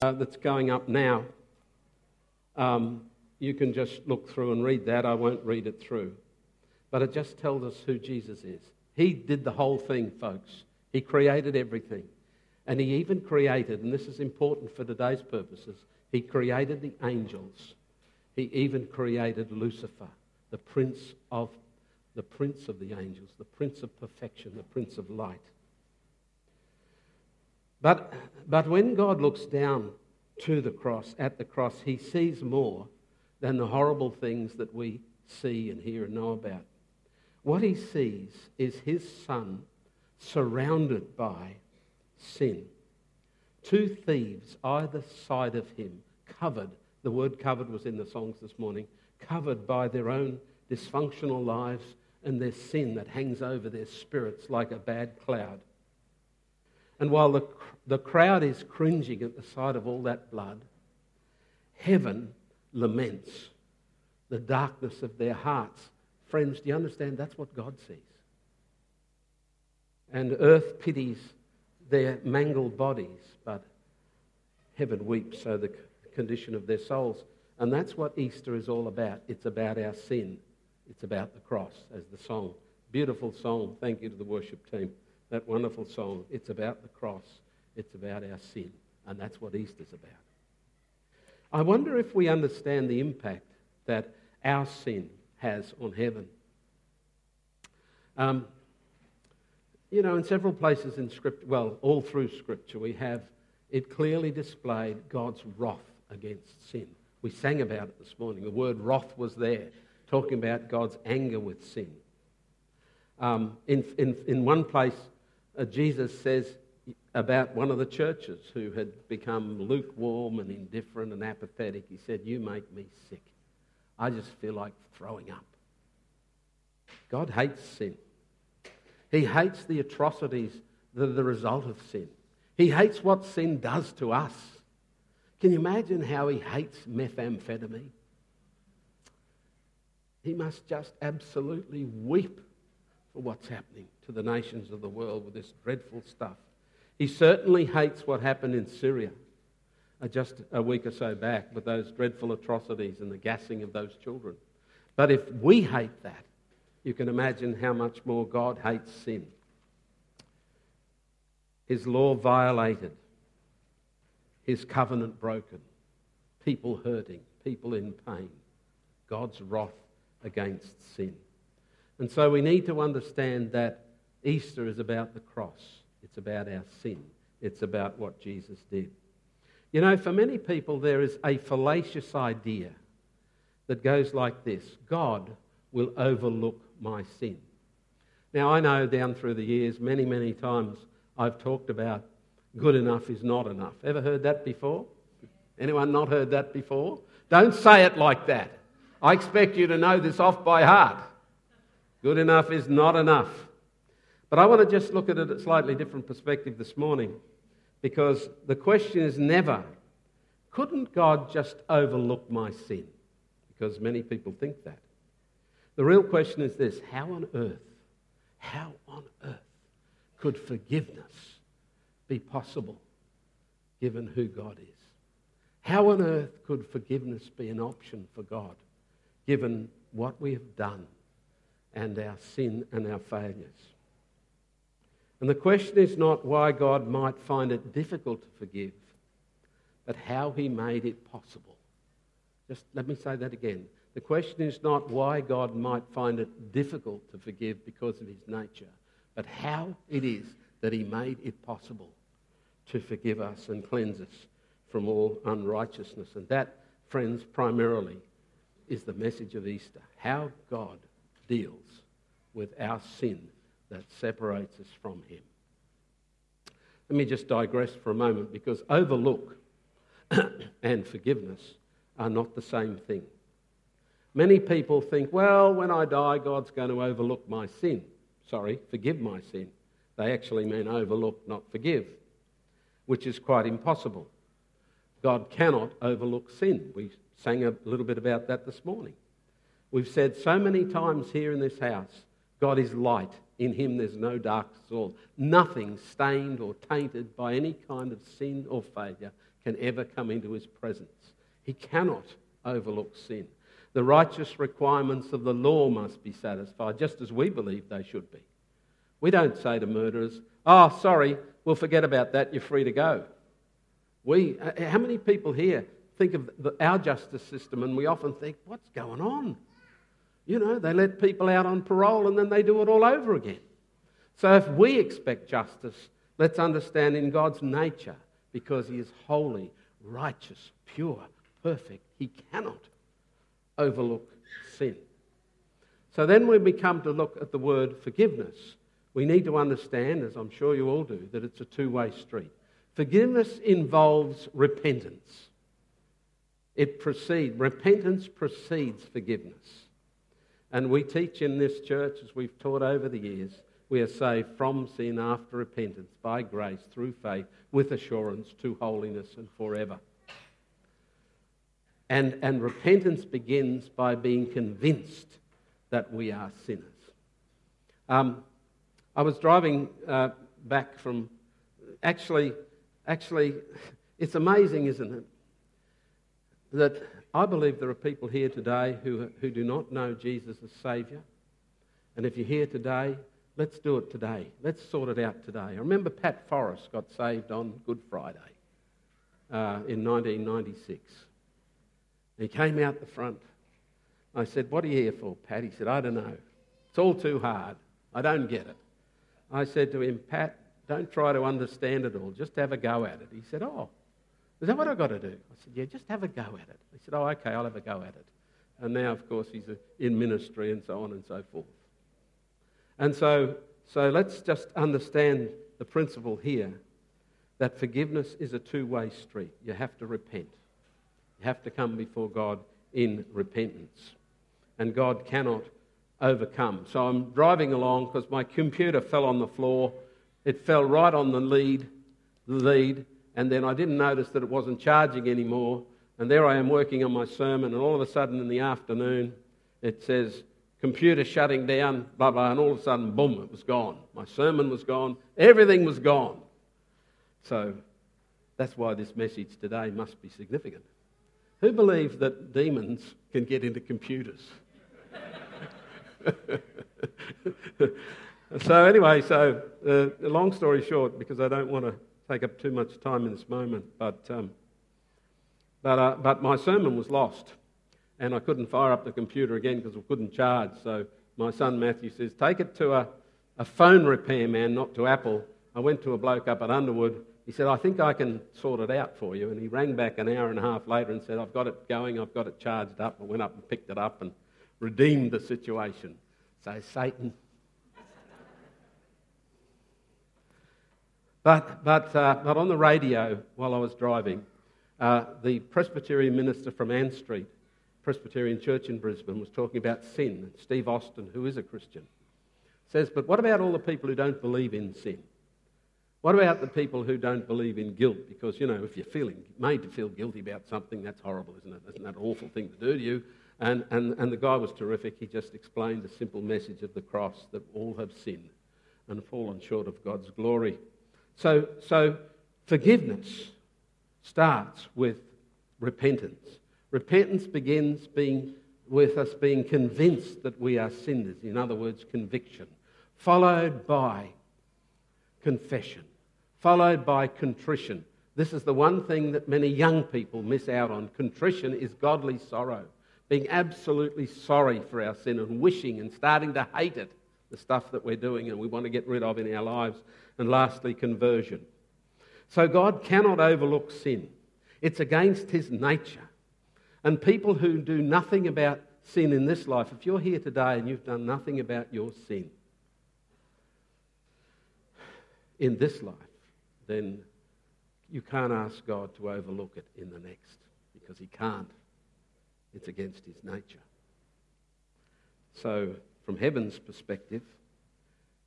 that's going up now. You can just look through and read that. I won't read it through. But it just tells us who Jesus is. He did the whole thing, folks. He created everything. And he even created, and this is important for today's purposes, he created the angels. He even created Lucifer, the prince of the angels, the prince of perfection, the prince of light. But when God looks down to the cross, at the cross, he sees more than the horrible things that we see and hear and know about. What he sees is his son surrounded by sin. Two thieves either side of him, covered. The word covered was in the songs this morning. Covered by their own dysfunctional lives and their sin that hangs over their spirits like a bad cloud. And while the crowd is cringing at the sight of all that blood, heaven laments the darkness of their hearts. Friends, do you understand? That's what God sees. And earth pities their mangled bodies, but heaven weeps over the condition of their souls. And that's what Easter is all about. It's about our sin. It's about the cross, as the song. Beautiful song. Thank you to the worship team. That wonderful song. It's about the cross. It's about our sin. And that's what Easter's about. I wonder if we understand the impact that our sin has on heaven. You know, in several places in Scripture, well, all through Scripture, we have it clearly displayed God's wrath against sin. We sang about it this morning. The word wrath was there, talking about God's anger with sin. In one place, Jesus says about one of the churches who had become lukewarm and indifferent and apathetic, he said, "You make me sick. I just feel like throwing up." God hates sin. He hates the atrocities that are the result of sin. He hates what sin does to us. Can you imagine how he hates methamphetamine? He must just absolutely weep for what's happening to the nations of the world with this dreadful stuff. He certainly hates what happened in Syria just a week or so back with those dreadful atrocities and the gassing of those children. But if we hate that, you can imagine how much more God hates sin. His law violated, his covenant broken, people hurting, people in pain, God's wrath against sin. And so we need to understand that Easter is about the cross. It's about our sin. It's about what Jesus did. You know, for many people there is a fallacious idea that goes like this: God will overlook my sin. Now, I know down through the years, many, many times I've talked about good enough is not enough. Ever heard that before? Anyone not heard that before? Don't say it like that. I expect you to know this off by heart. Good enough is not enough. But I want to just look at it at a slightly different perspective this morning, because the question is never, couldn't God just overlook my sin? Because many people think that. The real question is this: how on earth could forgiveness be possible given who God is? How on earth could forgiveness be an option for God given what we have done and our sin and our failures? And the question is not why God might find it difficult to forgive, but how he made it possible. Just let me say that again. The question is not why God might find it difficult to forgive because of his nature, but how it is that he made it possible to forgive us and cleanse us from all unrighteousness. And that, friends, primarily is the message of Easter: how God deals with our sin that separates us from him. Let me just digress for a moment, because overlook and forgiveness are not the same thing. Many people think, well, when I die, God's going to overlook my sin. Sorry, forgive my sin. They actually mean overlook, not forgive, which is quite impossible. God cannot overlook sin. We sang a little bit about that this morning. We've said so many times here in this house, God is light. In him there's no darkness at all. Nothing stained or tainted by any kind of sin or failure can ever come into his presence. He cannot overlook sin. The righteous requirements of the law must be satisfied, just as we believe they should be. We don't say to murderers, "Oh, sorry, we'll forget about that, you're free to go." How many people here think of our justice system and we often think, what's going on? You know, they let people out on parole and then they do it all over again. So if we expect justice, let's understand in God's nature, because he is holy, righteous, pure, perfect, he cannot overlook sin. So then when we come to look at the word forgiveness, we need to understand, as I'm sure you all do, that it's a two-way street. Forgiveness involves repentance. Repentance precedes forgiveness. And we teach in this church, as we've taught over the years, we are saved from sin after repentance, by grace, through faith, with assurance to holiness and forever. And repentance begins by being convinced that we are sinners. I was driving back from... Actually, it's amazing, isn't it, that I believe there are people here today who do not know Jesus as Saviour. And if you're here today, let's do it today. Let's sort it out today. I remember Pat Forrest got saved on Good Friday in 1996. He came out the front. I said, "What are you here for, Pat?" He said, "I don't know. It's all too hard. I don't get it." I said to him, "Pat, don't try to understand it all. Just have a go at it." He said, "Oh, is that what I've got to do?" I said, "Yeah, just have a go at it." He said, "Oh, okay, I'll have a go at it." And now, of course, he's in ministry and so on and so forth. And so let's just understand the principle here that forgiveness is a two-way street. You have to repent. You have to come before God in repentance. And God cannot overcome. So I'm driving along because my computer fell on the floor. It fell right on the lead, and then I didn't notice that it wasn't charging anymore. And there I am working on my sermon, and all of a sudden in the afternoon, it says, "Computer shutting down," blah, blah, and all of a sudden, boom, it was gone. My sermon was gone. Everything was gone. So that's why this message today must be significant. Who believes that demons can get into computers? So long story short, because I don't want to take up too much time in this moment, but my sermon was lost, and I couldn't fire up the computer again because I couldn't charge. So my son Matthew says, "Take it to a phone repairman, not to Apple." I went to a bloke up at Underwood. He said, "I think I can sort it out for you." And he rang back an hour and a half later and said, "I've got it going, I've got it charged up." I went up and picked it up and redeemed the situation. So Satan... But on the radio, while I was driving, the Presbyterian minister from Ann Street, Presbyterian Church in Brisbane, was talking about sin. Steve Austin, who is a Christian, says, "But what about all the people who don't believe in sin? What about the people who don't believe in guilt? Because, you know, if you're made to feel guilty about something, that's horrible, isn't it? Isn't that an awful thing to do to you?" And the guy was terrific. He just explained the simple message of the cross, that all have sinned and fallen short of God's glory. So forgiveness starts with repentance. Repentance begins with us being convinced that we are sinners. In other words, conviction. Followed by confession. Followed by contrition. This is the one thing that many young people miss out on. Contrition is godly sorrow. Being absolutely sorry for our sin and wishing and starting to hate it. The stuff that we're doing and we want to get rid of in our lives. And lastly, conversion. So God cannot overlook sin. It's against his nature. And people who do nothing about sin in this life, if you're here today and you've done nothing about your sin in this life, then you can't ask God to overlook it in the next, because he can't. It's against his nature. So from heaven's perspective,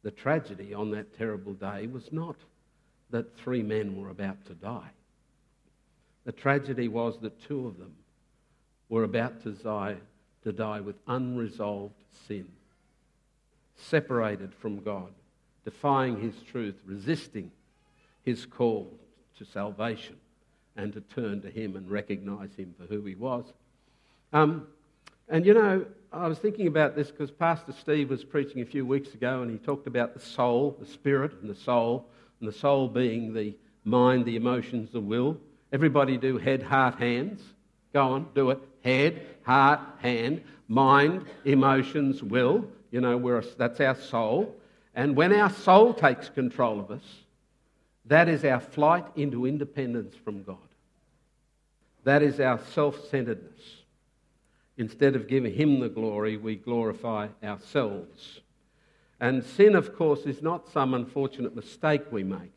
the tragedy on that terrible day was not that 3 men were about to die. The tragedy was that 2 of them were about to die with unresolved sin, separated from God, defying his truth, resisting his call to salvation, and to turn to him and recognise him for who he was. And, you know, I was thinking about this because Pastor Steve was preaching a few weeks ago, and he talked about the soul, the spirit and the soul being the mind, the emotions, the will. Everybody do head, heart, hands. Go on, do it. Head, heart, hand, mind, emotions, will. You know, that's our soul. And when our soul takes control of us, that is our flight into independence from God. That is our self-centeredness. Instead of giving him the glory, we glorify ourselves. And sin, of course, is not some unfortunate mistake we make.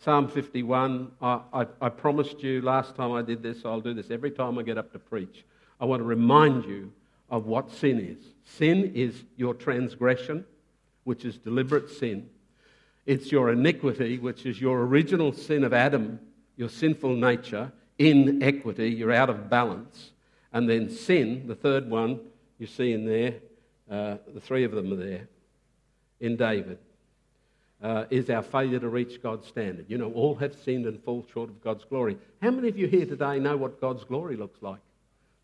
Psalm 51, I promised you last time I did this, I'll do this every time I get up to preach. I want to remind you of what sin is. Sin is your transgression, which is deliberate sin. It's your iniquity, which is your original sin of Adam, your sinful nature, inequity, you're out of balance. And then sin, the third one you see in there, the three of them are there, in David, is our failure to reach God's standard. You know, all have sinned and fall short of God's glory. How many of you here today know what God's glory looks like?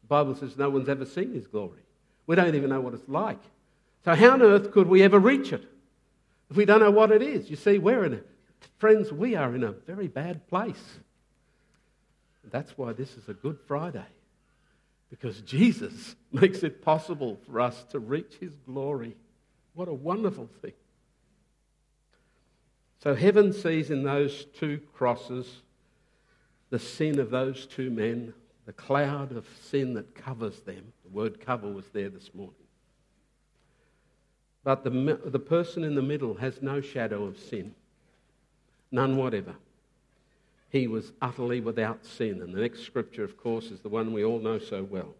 The Bible says no one's ever seen his glory. We don't even know what it's like. So how on earth could we ever reach it if we don't know what it is? You see, friends, we are in a very bad place. That's why this is a Good Friday, because Jesus makes it possible for us to reach his glory. What a wonderful thing. So heaven sees in those two crosses the sin of those two men, the cloud of sin that covers them. The word cover was there this morning. But the person in the middle has no shadow of sin, none whatever. He was utterly without sin. And the next scripture, of course, is the one we all know so well,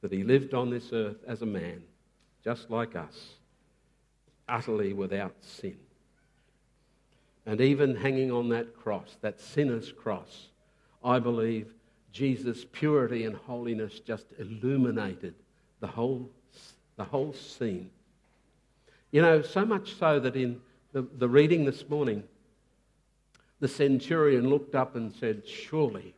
that he lived on this earth as a man, just like us, utterly without sin. And even hanging on that cross, that sinner's cross, I believe Jesus' purity and holiness just illuminated the whole scene. You know, so much so that in the reading this morning, the centurion looked up and said, surely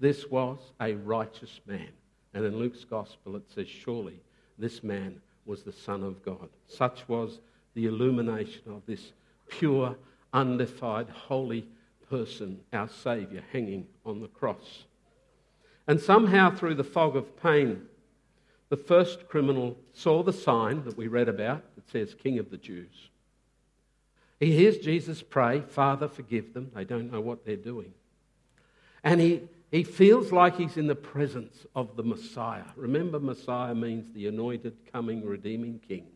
this was a righteous man. And in Luke's gospel it says, surely this man was the Son of God. Such was the illumination of this pure, undefiled, holy person, our Saviour, hanging on the cross. And somehow through the fog of pain, the first criminal saw the sign that we read about. It says, King of the Jews. He hears Jesus pray, Father, forgive them. They don't know what they're doing. And he feels like he's in the presence of the Messiah. Remember, Messiah means the anointed, coming, redeeming King.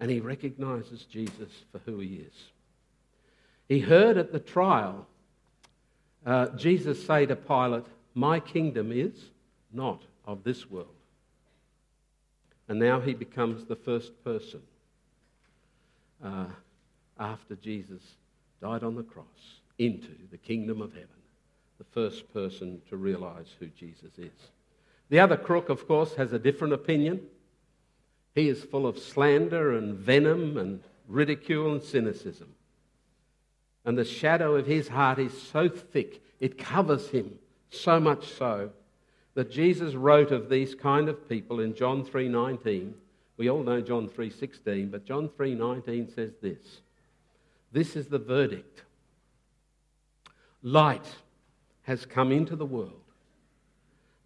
And he recognises Jesus for who he is. He heard at the trial Jesus say to Pilate, my kingdom is not of this world. And now he becomes the first person after Jesus died on the cross into the kingdom of heaven, the first person to realise who Jesus is. The other crook, of course, has a different opinion. He is full of slander and venom and ridicule and cynicism. And the shadow of his heart is so thick, it covers him, so much so that Jesus wrote of these kind of people in John 3:19. We all know John 3:16, but John 3:19 says this. This is the verdict. Light has come into the world,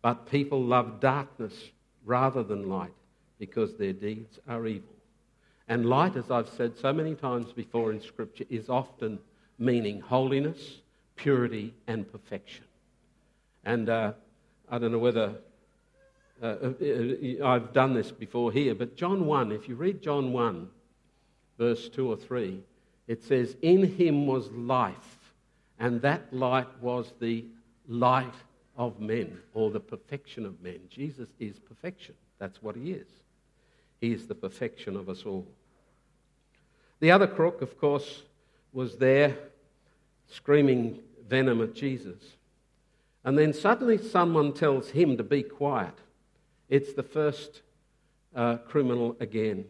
but people love darkness rather than light because their deeds are evil. And light, as I've said so many times before in Scripture, is often meaning holiness, purity, and perfection. And I don't know whether I've done this before here, but John 1, if you read John 1, verse 2 or 3, it says, in him was life, and that light was the light of men, or the perfection of men. Jesus is perfection. That's what he is. He is the perfection of us all. The other crook, of course, was there screaming venom at Jesus. And then suddenly someone tells him to be quiet. It's the first criminal again.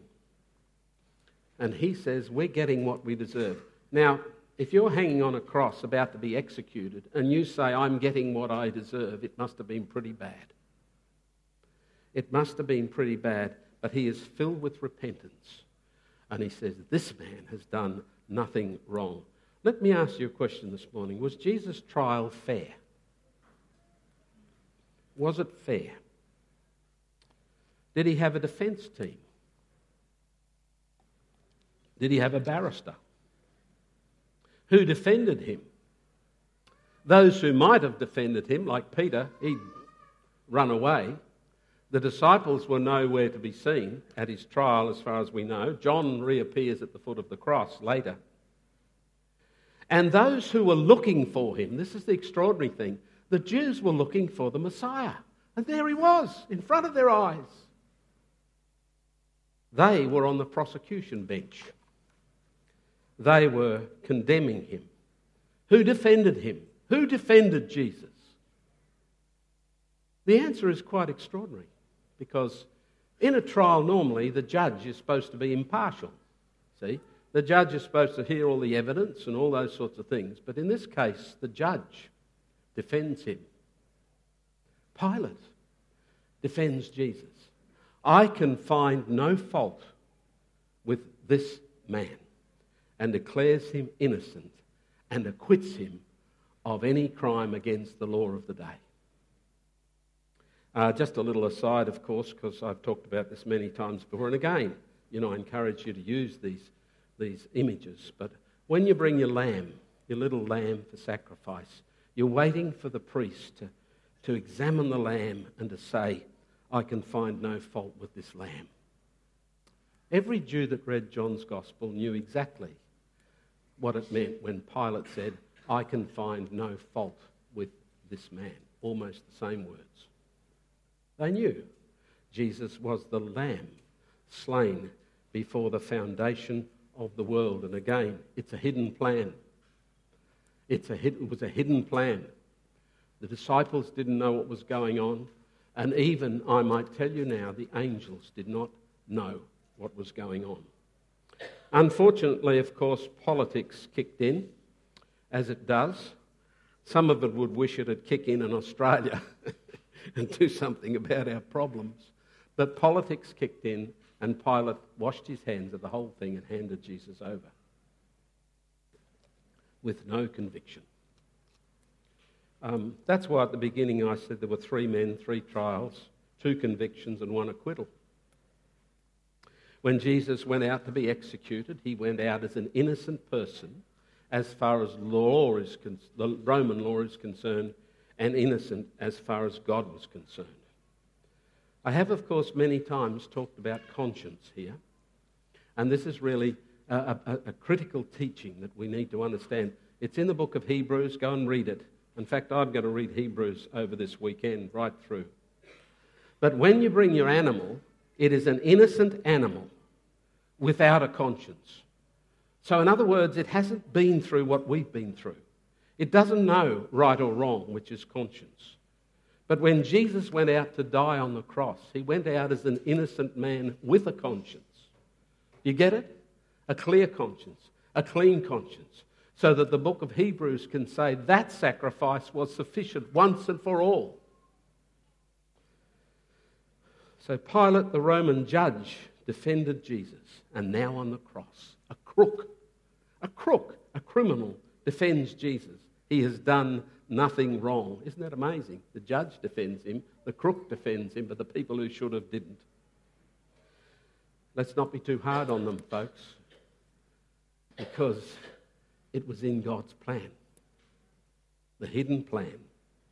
And he says, we're getting what we deserve. Now, If you're hanging on a cross about to be executed and you say, I'm getting what I deserve, it must have been pretty bad. It must have been pretty bad, but he is filled with repentance. And he says, this man has done nothing wrong. Let me ask you a question this morning. Was Jesus' trial fair? Was it fair? Did he have a defence team? Did he have a barrister? Who defended him? Those who might have defended him, like Peter, he'd run away. The disciples were nowhere to be seen at his trial, as far as we know. John reappears at the foot of the cross later. And those who were looking for him, this is the extraordinary thing, the Jews were looking for the Messiah. And there he was, in front of their eyes. They were on the prosecution bench. They were condemning him. Who defended him? Who defended Jesus? The answer is quite extraordinary, because in a trial normally the judge is supposed to be impartial. See, the judge is supposed to hear all the evidence and all those sorts of things, but in this case the judge defends him. Pilate defends Jesus. I can find no fault with this man, and declares him innocent and acquits him of any crime against the law of the day. Just a little aside, of course, because I've talked about this many times before, and again, you know, I encourage you to use these images, but when you bring your lamb, your little lamb for sacrifice, you're waiting for the priest to examine the lamb and to say, I can find no fault with this lamb. Every Jew that read John's Gospel knew exactly what it meant when Pilate said, I can find no fault with this man. Almost the same words. They knew Jesus was the Lamb slain before the foundation of the world. And again, it's a hidden plan. It was a hidden plan. The disciples didn't know what was going on. And even, I might tell you now, the angels did not know what was going on. Unfortunately, of course, politics kicked in, as it does. Some of it would wish it would kick in Australia and do something about our problems. But politics kicked in, and Pilate washed his hands of the whole thing and handed Jesus over with no conviction. That's why at the beginning I said there were 3 men, 3 trials, 2 convictions and 1 acquittal. When Jesus went out to be executed, he went out as an innocent person, as far as the Roman law is concerned, and innocent as far as God was concerned. I have, of course, many times talked about conscience here, and this is really a critical teaching that we need to understand. It's in the book of Hebrews. Go and read it. In fact, I'm going to read Hebrews over this weekend, right through. But when you bring your animal, it is an innocent animal without a conscience. So in other words, it hasn't been through what we've been through. It doesn't know right or wrong, which is conscience. But when Jesus went out to die on the cross, he went out as an innocent man with a conscience. You get it? A clear conscience, a clean conscience. So that the book of Hebrews can say that sacrifice was sufficient once and for all. So Pilate, the Roman judge, defended Jesus, and now on the cross, a crook, a criminal defends Jesus. He has done nothing wrong. Isn't that amazing? The judge defends him, the crook defends him, but the people who should have didn't. Let's not be too hard on them, folks, because it was in God's plan, the hidden plan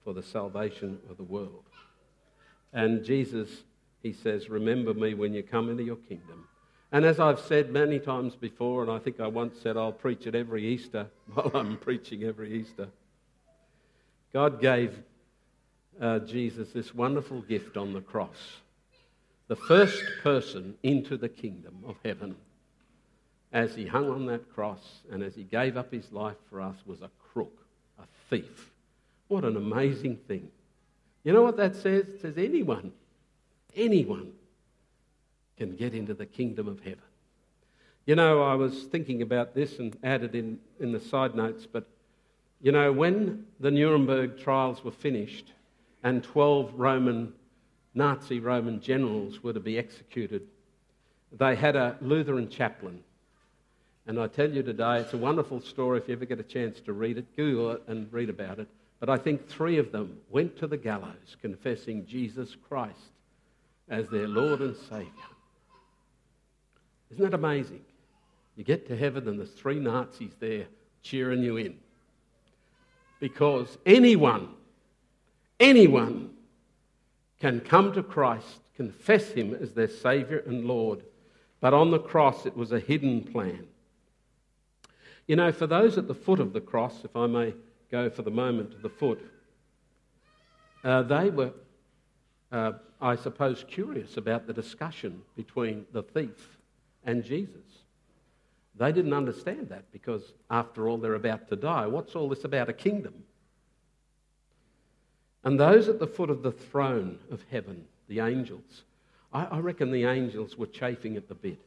for the salvation of the world. And Jesus, he says, remember me when you come into your kingdom. And as I've said many times before, and I think I once said I'll preach it every Easter, while I'm preaching every Easter, God gave Jesus this wonderful gift on the cross, the first person into the kingdom of heaven. As he hung on that cross and as he gave up his life for us, was a crook, a thief. What an amazing thing. You know what that says? It says anyone can get into the kingdom of heaven. You know, I was thinking about this and added in the side notes, but, you know, when the Nuremberg trials were finished and 12 Nazi Roman generals were to be executed, they had a Lutheran chaplain. And I tell you today, it's a wonderful story. If you ever get a chance to read it, Google it and read about it. But I think 3 of them went to the gallows confessing Jesus Christ as their Lord and Saviour. Isn't that amazing? You get to heaven and there's 3 Nazis there cheering you in. Because anyone can come to Christ, confess him as their Saviour and Lord. But on the cross, it was a hidden plan. You know, for those at the foot of the cross, if I may go for the moment to the foot, they were, I suppose, curious about the discussion between the thief and Jesus. They didn't understand that because, after all, they're about to die. What's all this about a kingdom? And those at the foot of the throne of heaven, the angels, I reckon the angels were chafing at the bit.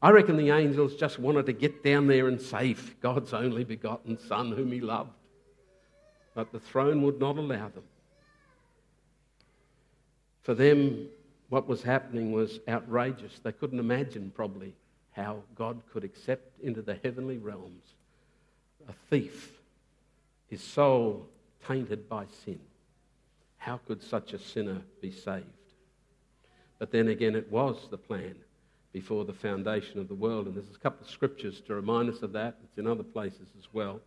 I reckon the angels just wanted to get down there and save God's only begotten Son whom he loved. But the throne would not allow them. For them, what was happening was outrageous. They couldn't imagine probably how God could accept into the heavenly realms a thief, his soul tainted by sin. How could such a sinner be saved? But then again, it was the plan before the foundation of the world. And there's a couple of scriptures to remind us of that. It's in other places as well.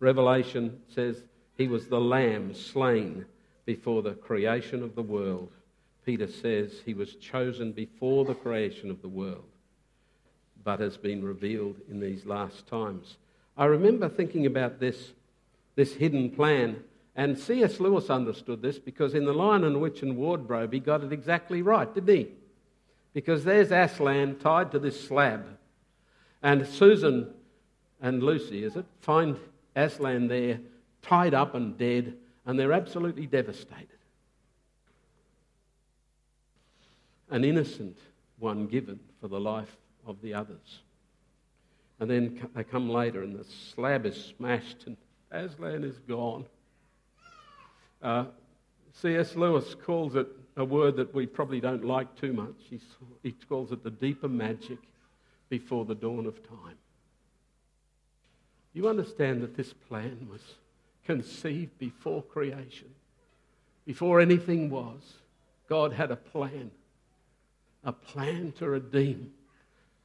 Revelation says he was the lamb slain before the creation of the world. Peter says he was chosen before the creation of the world, but has been revealed in these last times. I remember thinking about this hidden plan. And C.S. Lewis understood this because in the Lion and Witch and Wardrobe, he got it exactly right, didn't he? Because there's Aslan tied to this slab. And Susan and Lucy, is it, find Aslan there tied up and dead, and they're absolutely devastated. An innocent one given for the life of the others. And then they come later and the slab is smashed and Aslan is gone. C.S. Lewis calls it a word that we probably don't like too much. He calls it the deeper magic before the dawn of time. You understand that this plan was conceived before creation. Before anything was, God had a plan to redeem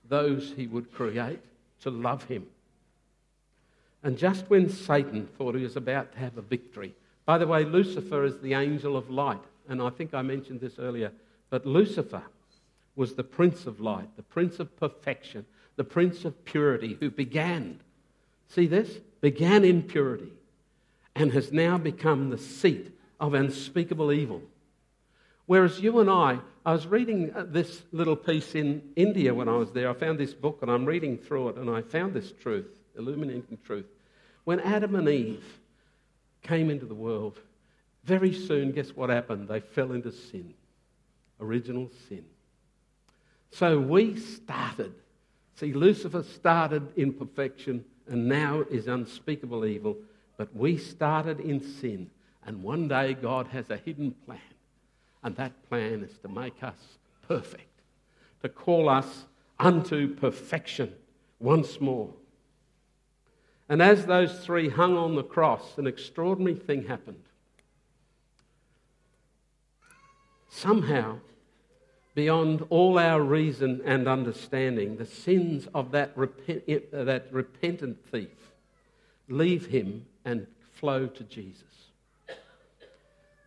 those he would create to love him. And just when Satan thought he was about to have a victory. By the way, Lucifer is the angel of light, and I think I mentioned this earlier, but Lucifer was the prince of light, the prince of perfection, the prince of purity, who began, see this, began in purity and has now become the seat of unspeakable evil. Whereas you and I was reading this little piece in India when I was there. I found this book and I'm reading through it and I found this truth, illuminating truth. When Adam and Eve came into the world, very soon, guess what happened? They fell into sin, original sin. So we started. See, Lucifer started in perfection and now is unspeakable evil, but we started in sin, and one day God has a hidden plan, and that plan is to make us perfect, to call us unto perfection once more. And as those 3 hung on the cross, an extraordinary thing happened. Somehow, beyond all our reason and understanding, the sins of that repentant thief leave him and flow to Jesus.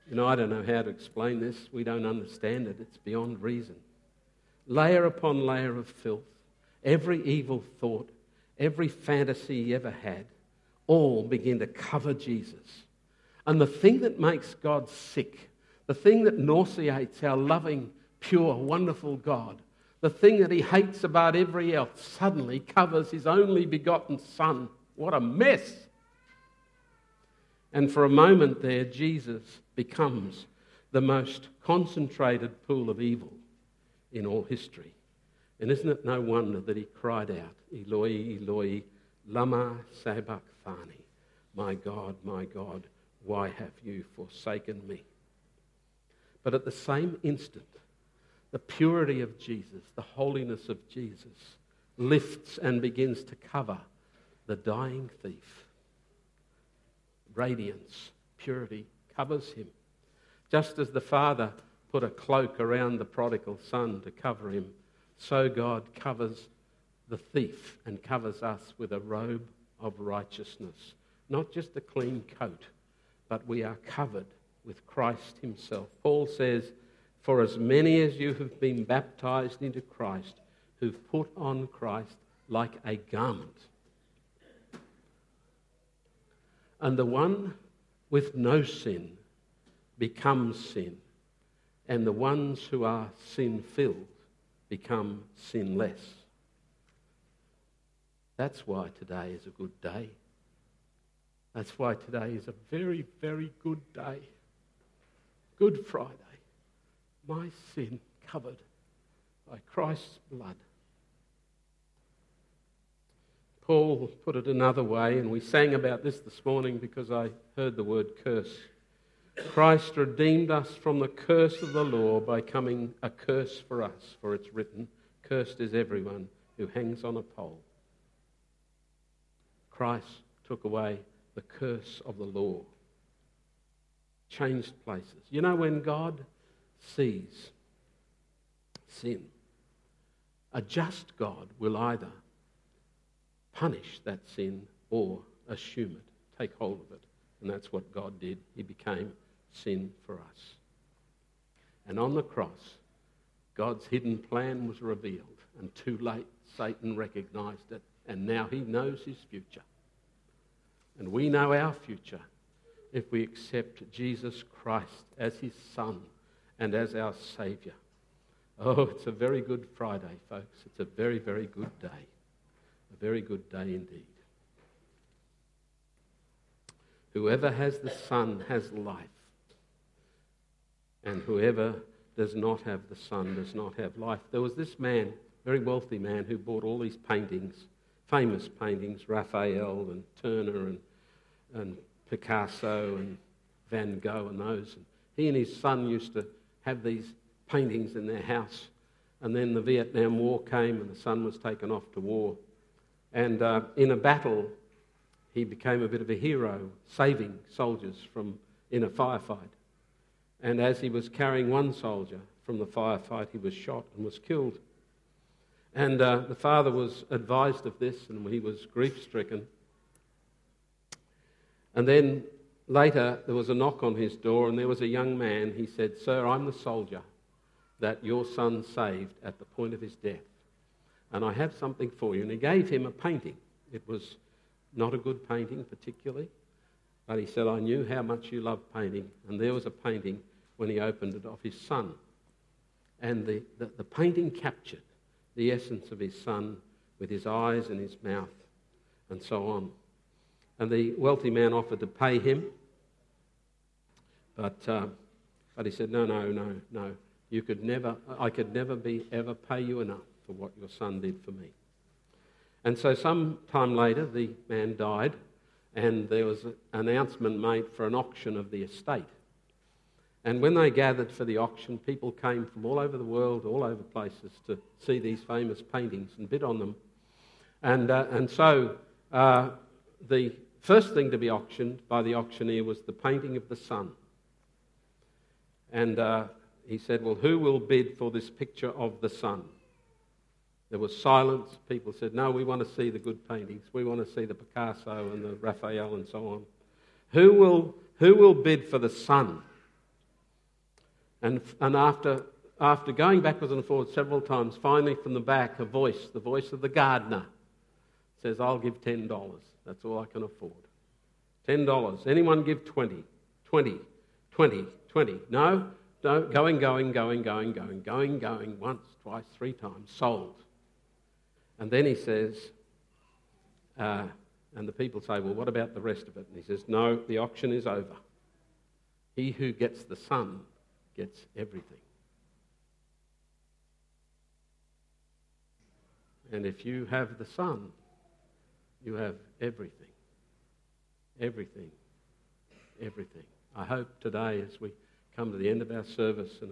You know, I don't know how to explain this. We don't understand it. It's beyond reason. Layer upon layer of filth, every evil thought, every fantasy he ever had, all begin to cover Jesus. And the thing that makes God sick, the thing that nauseates our loving, pure, wonderful God, the thing that he hates about every else, suddenly covers his only begotten Son. What a mess! And for a moment there, Jesus becomes the most concentrated pool of evil in all history. And isn't it no wonder that he cried out, Eloi, Eloi, lama sabachthani, my God, why have you forsaken me? But at the same instant, the purity of Jesus, the holiness of Jesus, lifts and begins to cover the dying thief. Radiance, purity covers him. Just as the father put a cloak around the prodigal son to cover him, so God covers the thief and covers us with a robe of righteousness. Not just a clean coat, but we are covered with Christ himself. Paul says, for as many as you have been baptized into Christ, who've put on Christ like a garment. And the one with no sin becomes sin, and the ones who are sin-filled become sinless. That's why today is a good day. That's why today is a very, very good day. Good Friday. My sin covered by Christ's blood. Paul put it another way, and we sang about this morning because I heard the word curse. Christ redeemed us from the curse of the law by coming a curse for us, for it's written, cursed is everyone who hangs on a pole. Christ took away the curse of the law. Changed places. You know, when God sees sin, a just God will either punish that sin or assume it, take hold of it. And that's what God did. He became sin for us. And on the cross, God's hidden plan was revealed, and too late Satan recognised it, and now he knows his future. And we know our future if we accept Jesus Christ as his Son and as our Saviour. Oh, it's a very good Friday, folks. It's a very, very good day. A very good day indeed. Whoever has the Son has life, and whoever does not have the Son does not have life. There was this man, very wealthy man, who bought all these paintings, famous paintings, Raphael and Turner and Picasso and Van Gogh and those. And he and his son used to have these paintings in their house, and then the Vietnam War came and the son was taken off to war. And in a battle, he became a bit of a hero, saving soldiers from in a firefight. And as he was carrying one soldier from the firefight, he was shot and was killed. And the father was advised of this, and he was grief-stricken. And then later, there was a knock on his door, and there was a young man. He said, "Sir, I'm the soldier that your son saved at the point of his death. And I have something for you." And he gave him a painting. It was not a good painting particularly, but he said, "I knew how much you loved painting." And there was a painting, when he opened it, of his son. And the painting captured the essence of his son with his eyes and his mouth and so on. And the wealthy man offered to pay him, but he said, no, I could never pay you enough for what your son did for me. And so some time later, the man died, and there was an announcement made for an auction of the estate. And when they gathered for the auction, people came from all over the world, all over places, to see these famous paintings and bid on them. And so the first thing to be auctioned by the auctioneer was the painting of the sun. And he said, "Well, who will bid for this picture of the sun?" There was silence. People said, "No, we want to see the good paintings. We want to see the Picasso and the Raphael and so on. Who will bid for the sun?" And after going backwards and forwards several times, finally from the back, a voice, the voice of the gardener, says, "I'll give $10. That's all I can afford. $10. Anyone give 20? 20, 20, 20. No, don't. Going. Once, twice, three times. Sold." And then he says, and the people say, "Well, what about the rest of it?" And he says, "No, the auction is over. He who gets the sun gets everything." And if you have the Son, you have everything. Everything. Everything. I hope today, as we come to the end of our service and